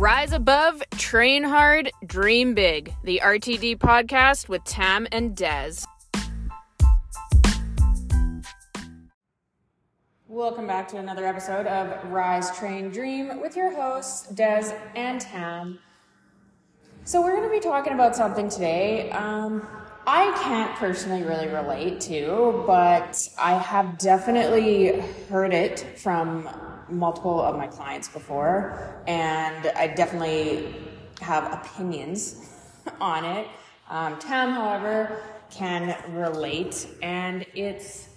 Rise Above, Train Hard, Dream Big, the RTD podcast with Tam and Des. Welcome back to another episode of Rise, Train, Dream with your hosts, Des and Tam. So we're going to be talking about something today I can't personally really relate to, but I have definitely heard it from multiple of my clients before, and I definitely have opinions on it. Tam, however, can relate, and it's,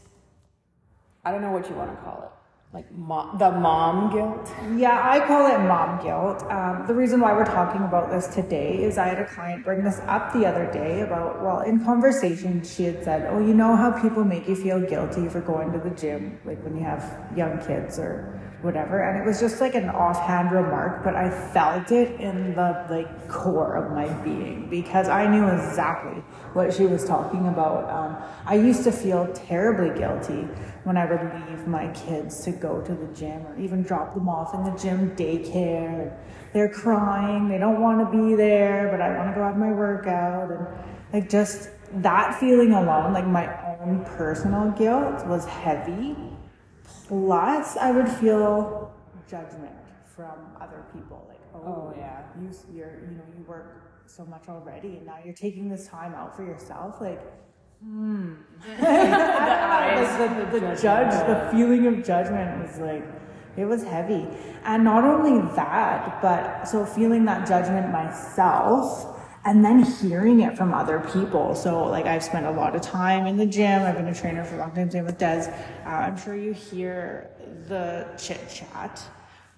I don't know what you want to call it, like the mom guilt? Yeah, I call it mom guilt. The reason why we're talking about this today is I had a client bring this up the other day about, well, in conversation, she had said, oh, you know how people make you feel guilty for going to the gym, like when you have young kids or whatever, and it was just like an offhand remark, but I felt it in the like core of my being because I knew exactly what she was talking about. I used to feel terribly guilty when I would leave my kids to go to the gym or even drop them off in the gym daycare. They're crying, they don't want to be there, but I want to go have my workout, and like just that feeling alone, like my own personal guilt was heavy. Plus, I would feel judgment from other people, like, oh yeah, you work so much already, and now you're taking this time out for yourself, like, the feeling of judgment was like, it was heavy. And not only that, but so feeling that judgment myself. And then hearing it from other people. So like I've spent a lot of time in the gym. I've been a trainer for a long time, same with Des. I'm sure you hear the chit chat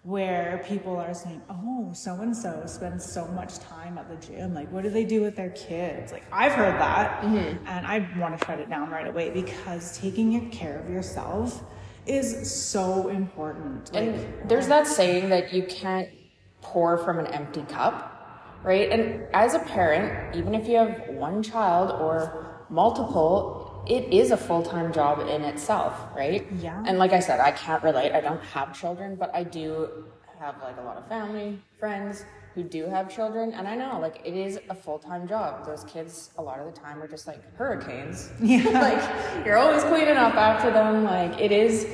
where people are saying, oh, so-and-so spends so much time at the gym. Like, what do they do with their kids? Like, I've heard that. Mm-hmm. And I want to shut it down right away because taking care of yourself is so important. And like, there's that saying that you can't pour from an empty cup. Right? And as a parent, even if you have one child or multiple, it is a full-time job in itself, right? Yeah. And like I said, I can't relate. I don't have children, but I do have like a lot of family, friends who do have children. And I know like it is a full-time job. Those kids, a lot of the time, are just like hurricanes. Yeah. Like you're always cleaning up after them. Like it is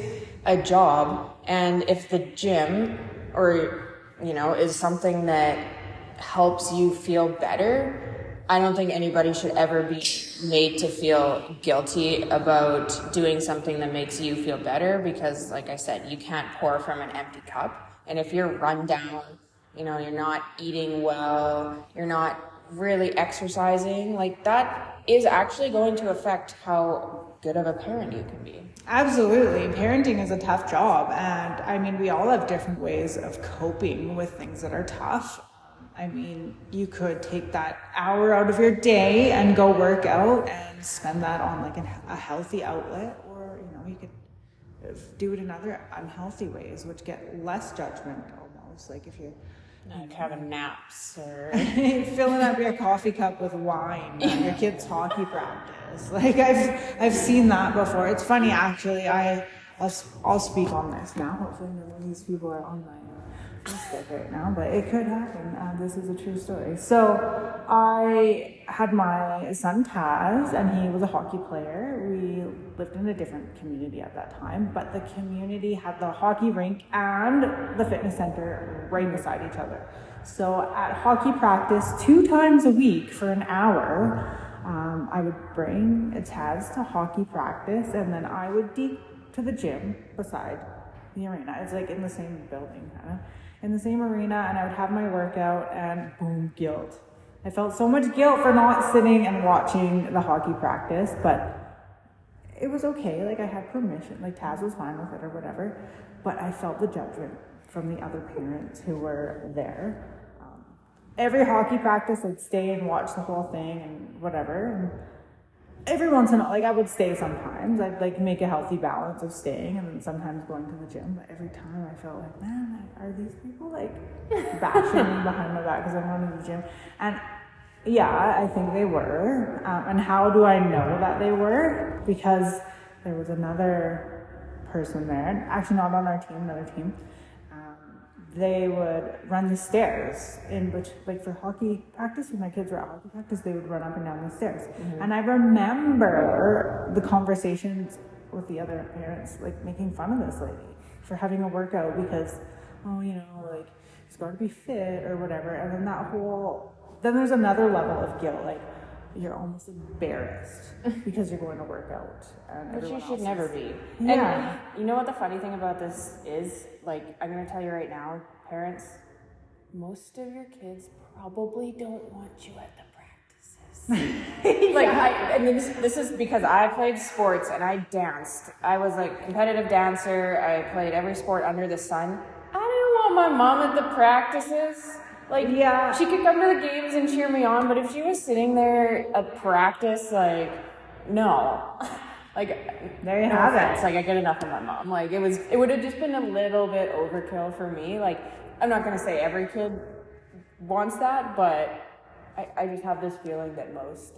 a job. And if the gym or, is something that helps you feel better, I don't think anybody should ever be made to feel guilty about doing something that makes you feel better because, like I said, you can't pour from an empty cup. And if you're run down, you're not eating well, you're not really exercising, like that is actually going to affect how good of a parent you can be. Absolutely. Parenting is a tough job. And I mean, we all have different ways of coping with things that are tough. I mean, you could take that hour out of your day and go work out and spend that on like a healthy outlet, or, you could do it in other unhealthy ways, which get less judgment almost. Like if you're like having naps or filling up your coffee cup with wine at your kid's hockey practice. Like I've seen that before. It's funny, actually. I'll speak on this now. Hopefully none of these people are online right now, but it could happen. This is a true story. So I had my son Taz, and he was a hockey player. We lived in a different community at that time, but the community had the hockey rink and the fitness center right beside each other. So at hockey practice 2 times a week for an hour, I would bring Taz to hockey practice, and then I would deke to the gym beside the arena. It's like in the same building, kind of. In the same arena, and I would have my workout, and boom, guilt. I felt so much guilt for not sitting and watching the hockey practice, but it was okay. Like I had permission, like Taz was fine with it or whatever, but I felt the judgment from the other parents who were there. Every hockey practice I'd stay and watch the whole thing and whatever. Every once in a while, like I would stay sometimes. I'd like make a healthy balance of staying and then sometimes going to the gym. But every time I felt like, man, are these people like bashing me behind my back because I'm going to the gym? And yeah, I think they were. And how do I know that they were? Because there was another person there, actually not on our team, another team, they would run the stairs in which, like for hockey practice, when my kids were at hockey practice, they would run up and down the stairs. Mm-hmm. And I remember the conversations with the other parents, like making fun of this lady for having a workout because, oh, you know, like she's got to be fit or whatever. And then that whole, then there's another level of guilt, like you're almost embarrassed because you're going to work out. And which you should never be. Yeah. And you know what the funny thing about this is? Like, I'm going to tell you right now, parents, most of your kids probably don't want you at the practices. Like, yeah. This is because I played sports and I danced. I was like competitive dancer. I played every sport under the sun. I didn't want my mom at the practices. Like, yeah, she could come to the games and cheer me on, but if she was sitting there at practice, like, no. Like, there you have it. It's like, I get enough of my mom. Like, it would have just been a little bit overkill for me. Like, I'm not going to say every kid wants that, but I just have this feeling that most...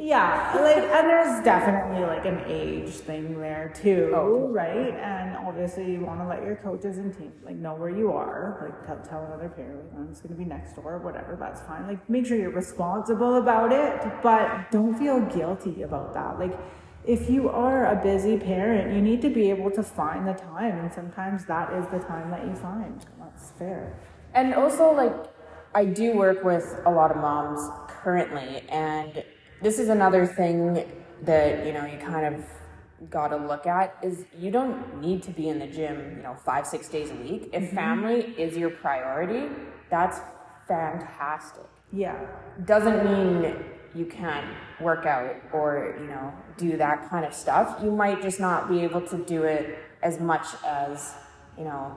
Yeah, like, and there's definitely like an age thing there too, right? And obviously you want to let your coaches and teams like know where you are, like tell another parent, like, I'm just going to be next door, whatever, that's fine. Like, make sure you're responsible about it, but don't feel guilty about that. Like, if you are a busy parent, you need to be able to find the time, and sometimes that is the time that you find. That's fair. And also, like, I do work with a lot of moms currently, and this is another thing that, you know, you kind of got to look at is you don't need to be in the gym, you know, 5-6 days a week. If family is your priority, that's fantastic. Yeah. Doesn't mean you can't work out or, you know, do that kind of stuff. You might just not be able to do it as much as, you know,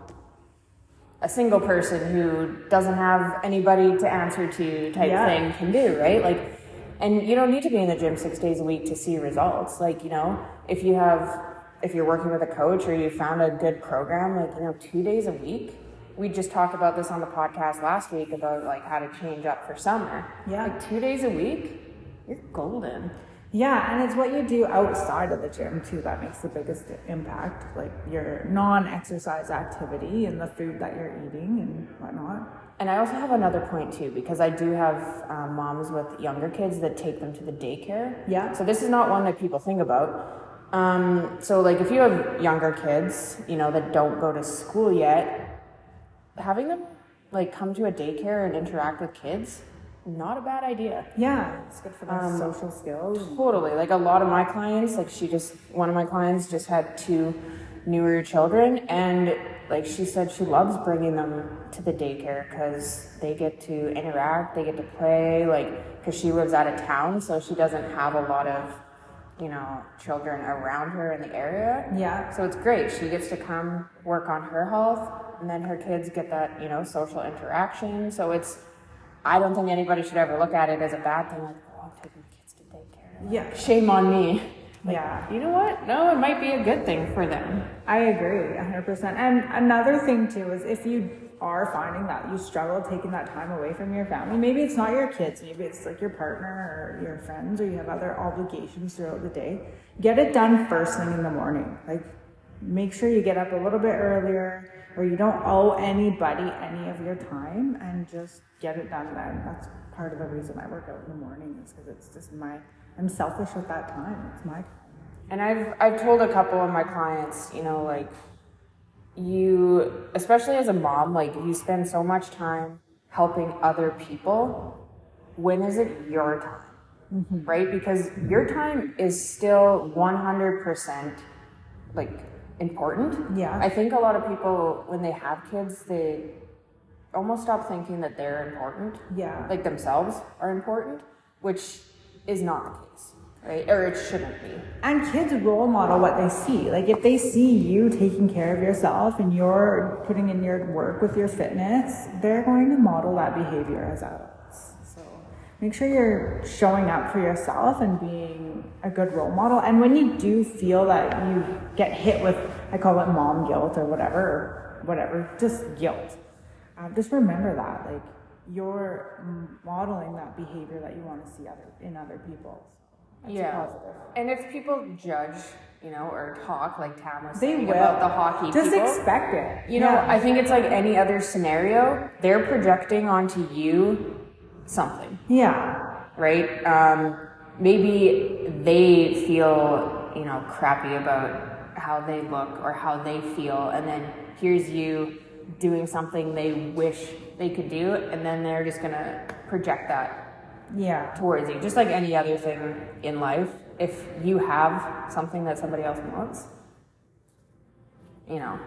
a single person who doesn't have anybody to answer to type thing can do, right? Like, and you don't need to be in the gym 6 days a week to see results. Like, you know, if you're working with a coach or you found a good program, like, you know, 2 days a week. We just talked about this on the podcast last week about like how to change up for summer. Yeah. Like 2 days a week, you're golden. Yeah. And it's what you do outside of the gym too that makes the biggest impact. Like your non-exercise activity and the food that you're eating and whatnot. And I also have another point too, because I do have moms with younger kids that take them to the daycare. Yeah. So this is not one that people think about. So like if you have younger kids, you know, that don't go to school yet, having them like come to a daycare and interact with kids, not a bad idea. Yeah. It's good for their social skills. Totally. Like a lot of my clients, like one of my clients just had 2 newer children, and like she said she loves bringing them to the daycare because they get to interact, they get to play, like, because she lives out of town, so she doesn't have a lot of, you know, children around her in the area. Yeah. So it's great. She gets to come work on her health, and then her kids get that, you know, social interaction. So I don't think anybody should ever look at it as a bad thing, like, oh, I'm taking my kids to daycare. Like, yeah. Shame on me. Like, yeah. You know what? No, it might be a good thing for them. I agree 100%. And another thing too is if you are finding that you struggle taking that time away from your family, maybe it's not your kids, maybe it's like your partner or your friends, or you have other obligations throughout the day, get it done first thing in the morning. Like, make sure you get up a little bit earlier, or you don't owe anybody any of your time, and just get it done then. That's part of the reason I work out in the morning, is because it's just I'm selfish with that time. It's my time. And I've told a couple of my clients, you know, like, you, especially as a mom, like, you spend so much time helping other people. When is it your time? Mm-hmm. Right? Because your time is still 100% like important. Yeah. I think a lot of people, when they have kids, they almost stop thinking that they're important. Yeah. Like, themselves are important, which is not the case. Right? Or it shouldn't be. And kids role model what they see. Like, if they see you taking care of yourself and you're putting in your work with your fitness, they're going to model that behavior as adults. So make sure you're showing up for yourself and being a good role model. And when you do feel that you get hit with, I call it mom guilt or whatever, just guilt. Just remember that, like, you're modeling that behavior that you want to see in other people. That's positive. And if people judge you know, or talk like Tam was saying about the hockey people. Just expect it. You know, I think it's like any other scenario. They're projecting onto you something. Yeah. Right? Maybe they feel, you know, crappy about how they look or how they feel, and then here's you doing something they wish they could do, and then they're just gonna project that towards you. Just like any other thing in life, if you have something that somebody else wants, you know.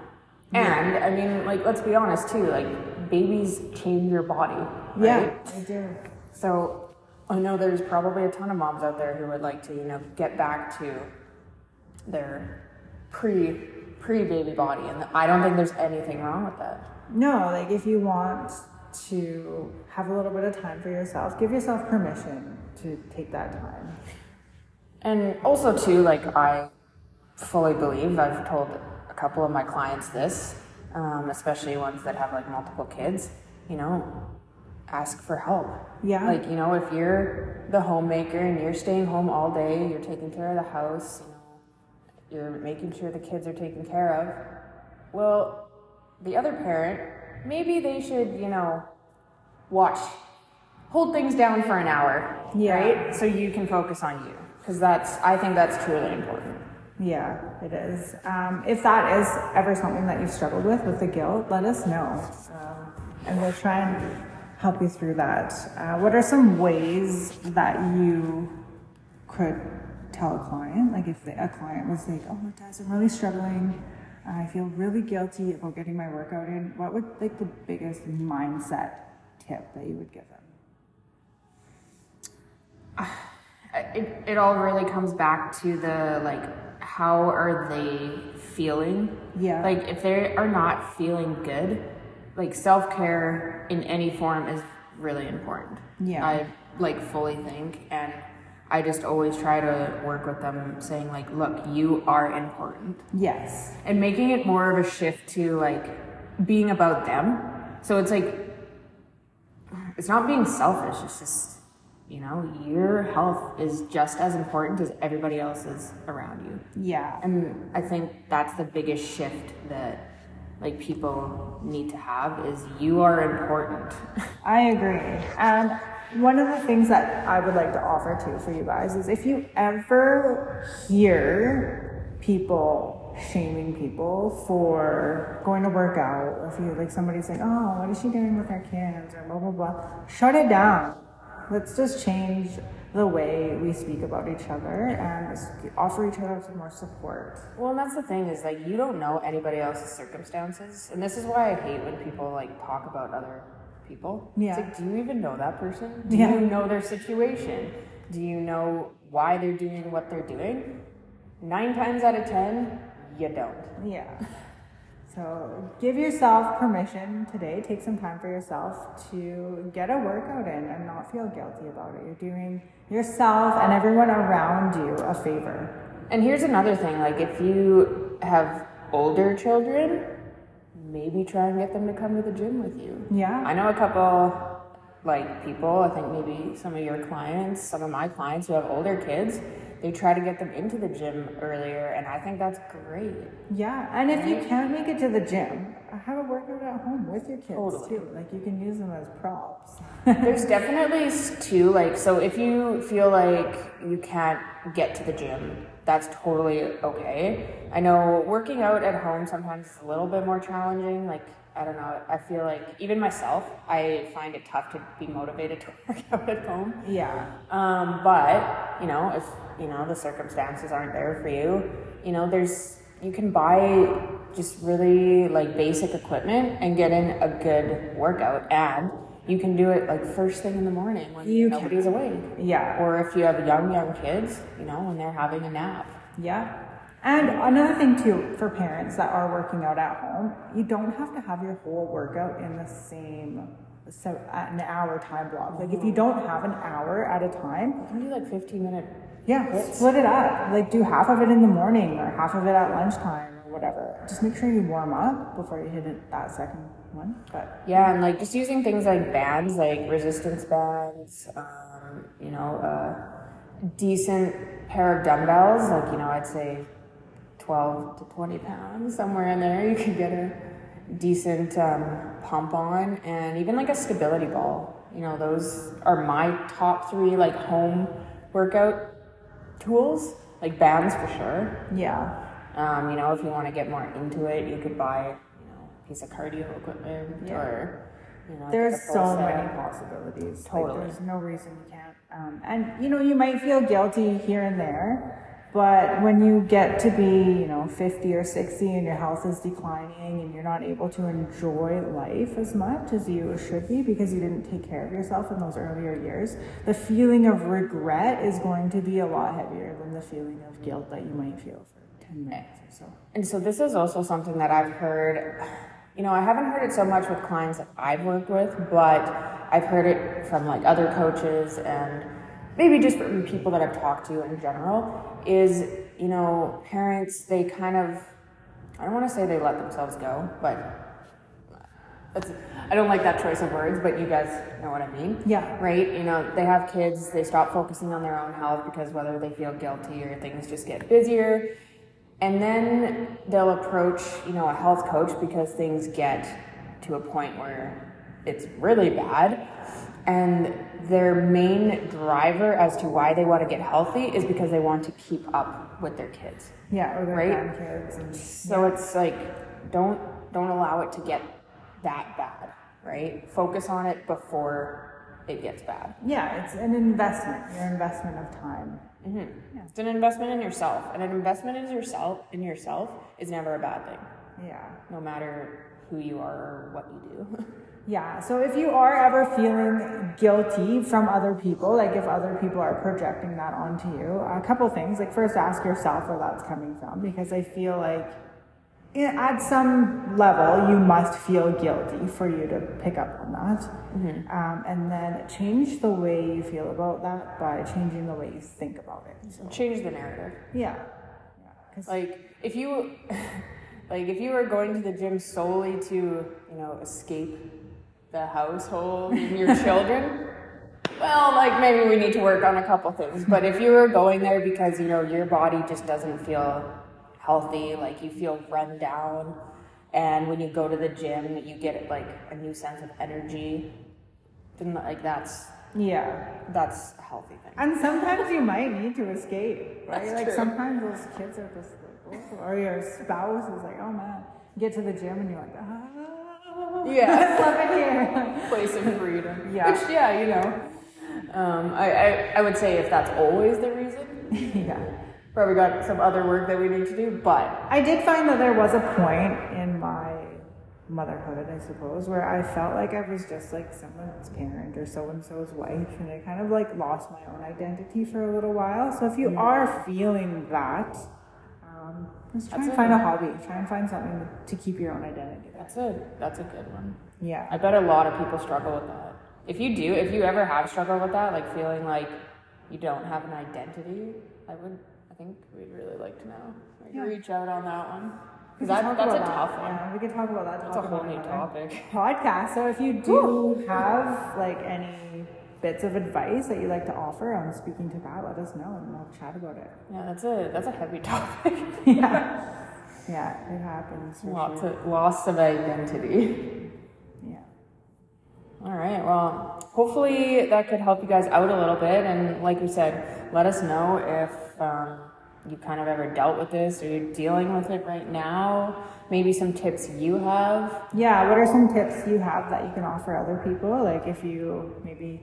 And I mean, like, let's be honest too, like, babies change your body, right? They do. So I know there's probably a ton of moms out there who would like to, you know, get back to their pre-baby body, and I don't think there's anything wrong with that. No, like, if you want to have a little bit of time for yourself, give yourself permission to take that time. And also too, like, I fully believe, I've told a couple of my clients this, especially ones that have like multiple kids, you know, ask for help. Yeah. Like, you know, if you're the homemaker and you're staying home all day, you're taking care of the house, you know, you're making sure the kids are taken care of, well, the other parent, maybe they should, you know, hold things down for an hour, right? So you can focus on you. Because I think that's truly important. Yeah, it is. If that is ever something that you've struggled with the guilt, let us know. And we'll try and help you through that. What are some ways that you could tell a client? Like, if a client was like, oh, Des, I'm really struggling. I feel really guilty about getting my workout in. What would, like, the biggest mindset tip that you would give them? It all really comes back to the, like, how are they feeling? Yeah. Like, if they are not feeling good, like, self-care in any form is really important. Yeah. I, like, fully think, and I just always try to work with them saying, like, look, you are important. Yes. And making it more of a shift to, like, being about them. So it's, like, it's not being selfish, it's just, you know, your health is just as important as everybody else's around you. Yeah. And I think that's the biggest shift that, like, people need to have, is you are important. I agree. And one of the things that I would like to offer too for you guys is, if you ever hear people shaming people for going to work out, or if you, like, somebody's saying, oh, what is she doing with her kids, or blah, blah, blah, shut it down. Let's just change the way we speak about each other and offer each other some more support. Well, and that's the thing, is, like, you don't know anybody else's circumstances. And this is why I hate when people, like, talk about other people. Yeah. It's like, do you even know that person? Do you know their situation? Do you know why they're doing what they're doing? 9 times out of 10, you don't. Yeah. So give yourself permission today. Take some time for yourself to get a workout in and not feel guilty about it. You're doing yourself and everyone around you a favor. And here's another thing. Like, if you have older children, maybe try and get them to come to the gym with you. Yeah. I know a couple, like, people, I think maybe some of your clients, some of my clients who have older kids, they try to get them into the gym earlier, and I think that's great. Yeah, and if you can't make it to the gym, have a workout at home with your kids too. Like, you can use them as props. There's definitely too, like, so if you feel like you can't get to the gym, that's totally okay. I know working out at home sometimes is a little bit more challenging. Like, I don't know, I feel like, even myself, I find it tough to be motivated to work out at home. Yeah. But, you know, if, you know, the circumstances aren't there for you, you know, you can buy just really, like, basic equipment and get in a good workout, and you can do it, like, first thing in the morning when nobody's awake. Yeah. Or if you have young kids, you know, when they're having a nap. Yeah. And another thing too, for parents that are working out at home, you don't have to have your whole workout in the same, so at an hour time block. Like, if you don't have an hour at a time, you can do, like, 15-minute hits. Split it up. Like, do half of it in the morning or half of it at lunchtime or whatever. Just make sure you warm up before you hit it, that second one. But yeah, and, like, just using things like bands, like resistance bands, you know, a decent pair of dumbbells. Like, you know, I'd say 12 to 20 pounds, somewhere in there. You can get a decent pump on, and even like a stability ball. You know, those are my top three like home workout tools, like bands for sure. Yeah. You know, if you want to get more into it, you could buy, you know, a piece of cardio equipment, yeah, or, you know, there's so many possibilities. Totally. Like, there's no reason you can't. And, you know, you might feel guilty here and there, but when you get to be, you know, 50 or 60 and your health is declining and you're not able to enjoy life as much as you should be because you didn't take care of yourself in those earlier years, the feeling of regret is going to be a lot heavier than the feeling of guilt that you might feel for 10 minutes or so. And so this is also something that I've heard, you know, I haven't heard it so much with clients that I've worked with, but I've heard it from like other coaches and maybe just from people that I've talked to in general is, you know, parents, they kind of, I don't want to say they let themselves go, but that's, I don't like that choice of words, but you guys know what I mean. Yeah. Right? You know, they have kids, they stop focusing on their own health because whether they feel guilty or things just get busier. And then they'll approach, you know, a health coach because things get to a point where it's really bad. And their main driver as to why they want to get healthy is because they want to keep up with their kids. Yeah, or their grandkids. Right? So it's like, don't allow it to get that bad, right? Focus on it before it gets bad. Yeah, it's an investment, your investment of time. Mm-hmm. Yeah. It's an investment in yourself, and an investment in yourself is never a bad thing. Yeah. No matter who you are or what you do. Yeah. So if you are ever feeling guilty from other people, like if other people are projecting that onto you, a couple things. Like first, ask yourself where that's coming from, because I feel like at some level you must feel guilty for you to pick up on that. Mm-hmm. And then change the way you feel about that by changing the way you think about it. So change the narrative. Yeah. Like if you were going to the gym solely to, you know, escape the household and your children, well, like maybe we need to work on a couple things. But if you were going there because, you know, your body just doesn't feel healthy, like you feel run down, and when you go to the gym you get like a new sense of energy, then like that's a healthy thing. And sometimes you might need to escape, right? That's like true. Sometimes those kids are just like, or your spouse is like, oh man, you get to the gym and you're like, ah, yeah, I love it here. Place of freedom. Yeah. Which, yeah, you know, I would say if that's always the reason, yeah, probably got some other work that we need to do, but I did find that there was a point in my motherhood, I suppose, where I felt like I was just like someone's parent or so-and-so's wife, and I kind of like lost my own identity for a little while. So if you are feeling that, just try and find a hobby. Try and find something to keep your own identity. That's a good one. Yeah. I bet a lot of people struggle with that. If you ever have struggled with that, like feeling like you don't have an identity, I think we'd really like to know. Reach out on that one, because that's a tough one. Yeah, we could talk about that. That's a whole new topic. Podcast. So if you do have like any bits of advice that you'd like to offer on speaking to that, let us know and we'll chat about it. Yeah, that's a heavy topic. Yeah, it happens. Loss of identity. Yeah. All right. Well, hopefully that could help you guys out a little bit. And like we said, let us know if you kind of ever dealt with this or you're dealing with it right now, maybe some tips you have. Yeah, what are some tips you have that you can offer other people? Like if you maybe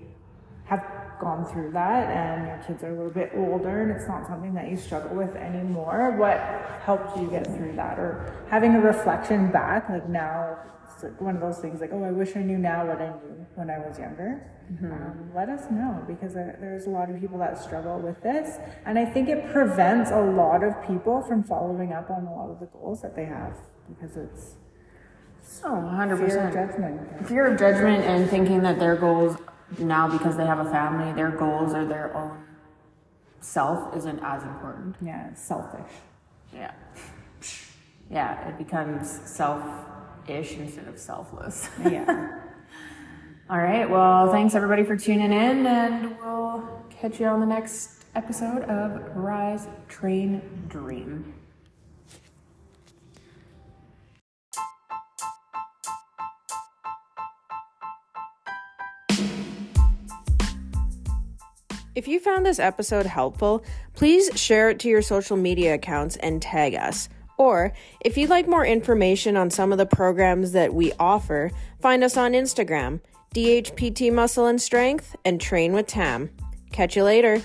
have gone through that and your kids are a little bit older and it's not something that you struggle with anymore, what helped you get through that? Or having a reflection back, like now it's like one of those things like, oh, I wish I knew now what I knew when I was younger. Mm-hmm. Let us know, because there's a lot of people that struggle with this, and I think it prevents a lot of people from following up on a lot of the goals that they have, because it's 100% fear of judgment. Fear of judgment and thinking that their goals now, because they have a family, their goals or their own self isn't as important. Yeah, it's selfish. Yeah, it becomes selfish instead of selfless. Yeah. All right, well, thanks everybody for tuning in, and we'll catch you on the next episode of Rise, Train, Dream. If you found this episode helpful, please share it to your social media accounts and tag us. Or if you'd like more information on some of the programs that we offer, find us on Instagram, DHPT Muscle and Strength, and Train with Tam. Catch you later.